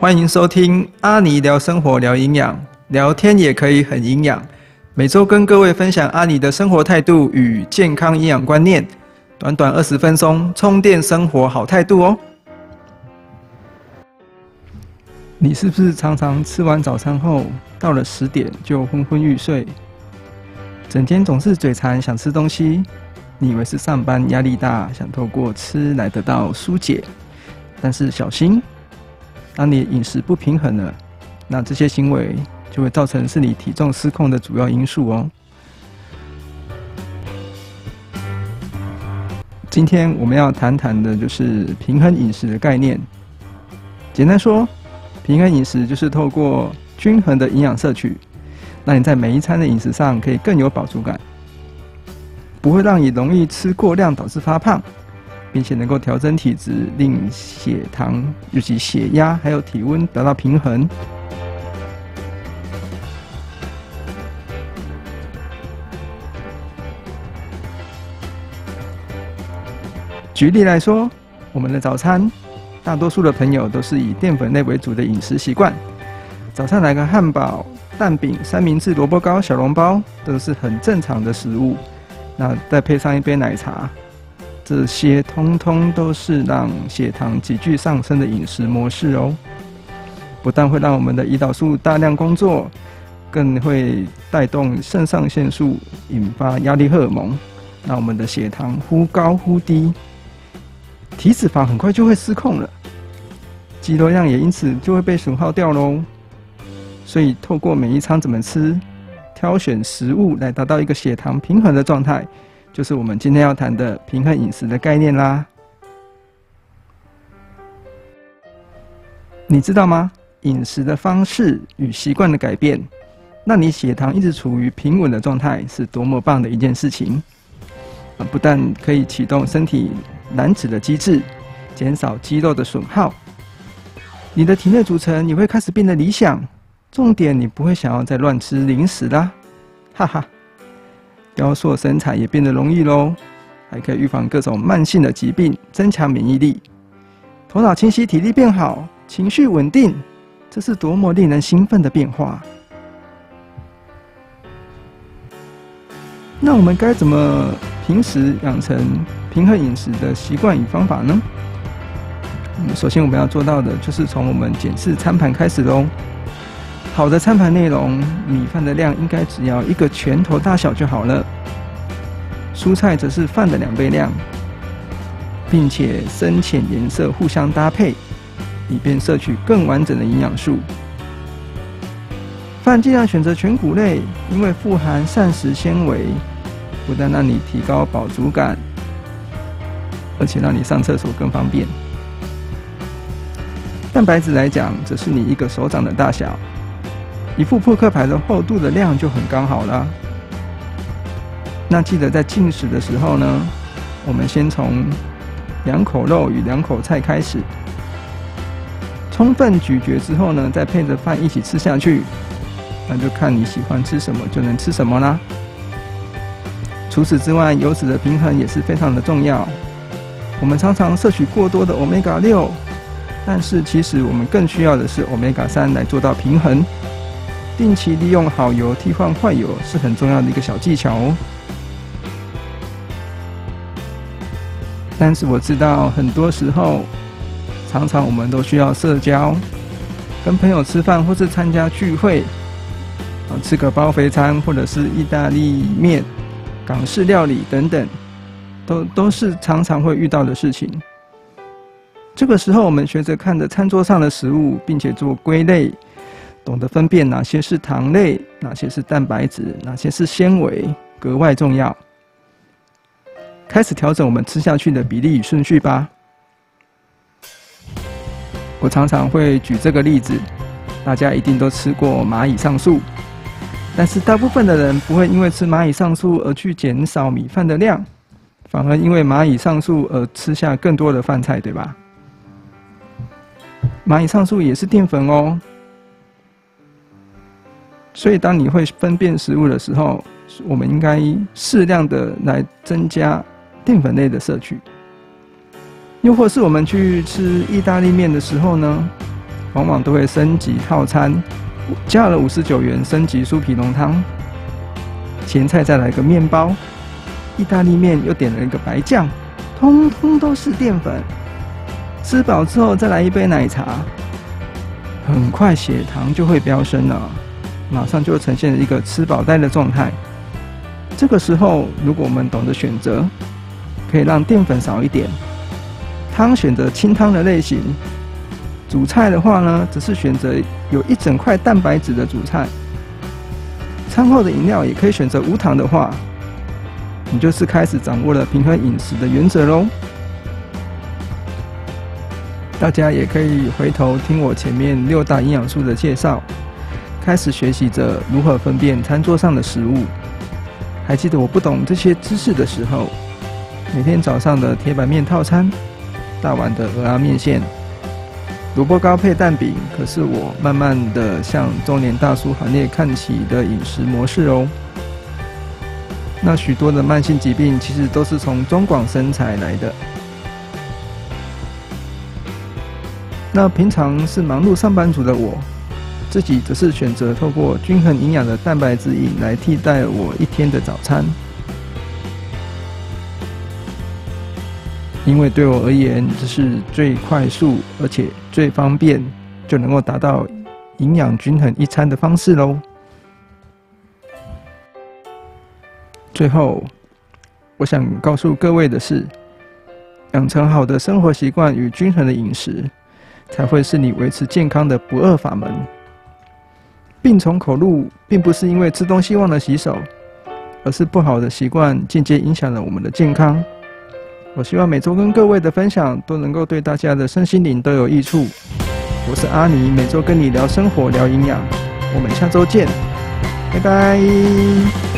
欢迎收听阿尼聊生活、聊营养，聊天也可以很营养。每周跟各位分享阿尼的生活态度与健康营养观念，短短20分钟，充电生活好态度哦。你是不是常常吃完早餐后，到了10点就昏昏欲睡，整天总是嘴馋想吃东西？你以为是上班压力大，想透过吃来得到疏解，但是小心。当你饮食不平衡了，那这些行为就会造成是你体重失控的主要因素哦。今天我们要谈的就是平衡饮食的概念。简单说，平衡饮食就是透过均衡的营养摄取，让你在每一餐的饮食上可以更有饱足感，不会让你容易吃过量导致发胖，并且能够调整体质，令血糖、尤其血压还有体温得到平衡。举例来说，我们的早餐，大多数的朋友都是以淀粉类为主的饮食习惯，早上来个汉堡、蛋饼、三明治、萝卜糕、小笼包，都是很正常的食物。那再配上一杯奶茶。这些通通都是让血糖急剧上升的饮食模式哦，不但会让我们的胰岛素大量工作，更会带动肾上腺素，引发压力荷尔蒙，让我们的血糖忽高忽低，体脂肪很快就会失控了，肌肉量也因此就会被损耗掉喽。所以透过每一餐怎么吃，挑选食物来达到一个血糖平衡的状态，就是我们今天要谈的平衡饮食的概念啦。你知道吗？饮食的方式与习惯的改变，让你血糖一直处于平稳的状态，是多么棒的一件事情！不但可以启动身体燃脂的机制，减少肌肉的损耗，你的体内组成也会开始变得理想。重点，你不会想要再乱吃零食啦，哈哈。雕塑身材也变得容易喽，还可以预防各种慢性的疾病，增强免疫力，头脑清晰，体力变好，情绪稳定，这是多么令人兴奋的变化！那我们该怎么平时养成平衡饮食的习惯与方法呢？首先我们要做到的就是从我们检视餐盘开始喽。好的餐盘内容，米饭的量应该只要一个拳头大小就好了，蔬菜则是饭的2倍量，并且深浅颜色互相搭配，以便摄取更完整的营养素。饭尽量选择全谷类，因为富含膳食纤维，不但让你提高饱足感，而且让你上厕所更方便。蛋白质来讲，则是你1个手掌的大小。一副扑克牌的厚度的量就很刚好啦。那记得在进食的时候呢，我们先从2口肉与2口菜开始，充分咀嚼之后呢，再配着饭一起吃下去，那就看你喜欢吃什么就能吃什么啦。除此之外，油脂的平衡也是非常的重要。我们常常摄取过多的 Omega-6， 但是其实我们更需要的是 Omega-3 来做到平衡。定期利用好油替换坏油是很重要的一个小技巧哦。但是我知道很多时候，常常我们都需要社交，跟朋友吃饭或是参加聚会，吃个包肥餐或者是意大利面、港式料理等等，都是常常会遇到的事情。这个时候，我们学着看着餐桌上的食物，并且做归类。懂得分辨哪些是糖类，哪些是蛋白质，哪些是纤维，格外重要。开始调整我们吃下去的比例与顺序吧。我常常会举这个例子，大家一定都吃过蚂蚁上树，但是大部分的人不会因为吃蚂蚁上树而去减少米饭的量，反而因为蚂蚁上树而吃下更多的饭菜，对吧？蚂蚁上树也是淀粉哦。所以当你会分辨食物的时候，我们应该适量的来增加淀粉类的摄取。又或是我们去吃意大利面的时候呢，往往都会升级套餐，加了59元升级酥皮浓汤，前菜再来个面包，意大利面又点了一个白酱，通通都是淀粉。吃饱之后再来一杯奶茶，很快血糖就会飙升了，马上就呈现一个吃饱呆的状态。这个时候，如果我们懂得选择，可以让淀粉少一点。汤选择清汤的类型，主菜的话呢，只是选择有一整块蛋白质的主菜。餐后的饮料也可以选择无糖的话，你就是开始掌握了平衡饮食的原则喽。大家也可以回头听我前面6大营养素的介绍，开始学习着如何分辨餐桌上的食物。还记得我不懂这些知识的时候，每天早上的铁板面套餐，大碗的蚵仔面线，萝卜糕配蛋饼，可是我慢慢的向中年大叔行列看齐的饮食模式哦。那许多的慢性疾病其实都是从中广生财来的。那平常是忙碌上班族的我，自己则是选择透过均衡营养的蛋白质饮来替代我一天的早餐。因为对我而言，这是最快速而且最方便就能够达到营养均衡一餐的方式喽。最后，我想告诉各位的是，养成好的生活习惯与均衡的饮食，才会是你维持健康的不二法门。病从口入，并不是因为吃东西忘了洗手，而是不好的习惯间接影响了我们的健康。我希望每周跟各位的分享都能够对大家的身心灵都有益处。我是阿尼，每周跟你聊生活、聊营养，我们下周见，拜拜。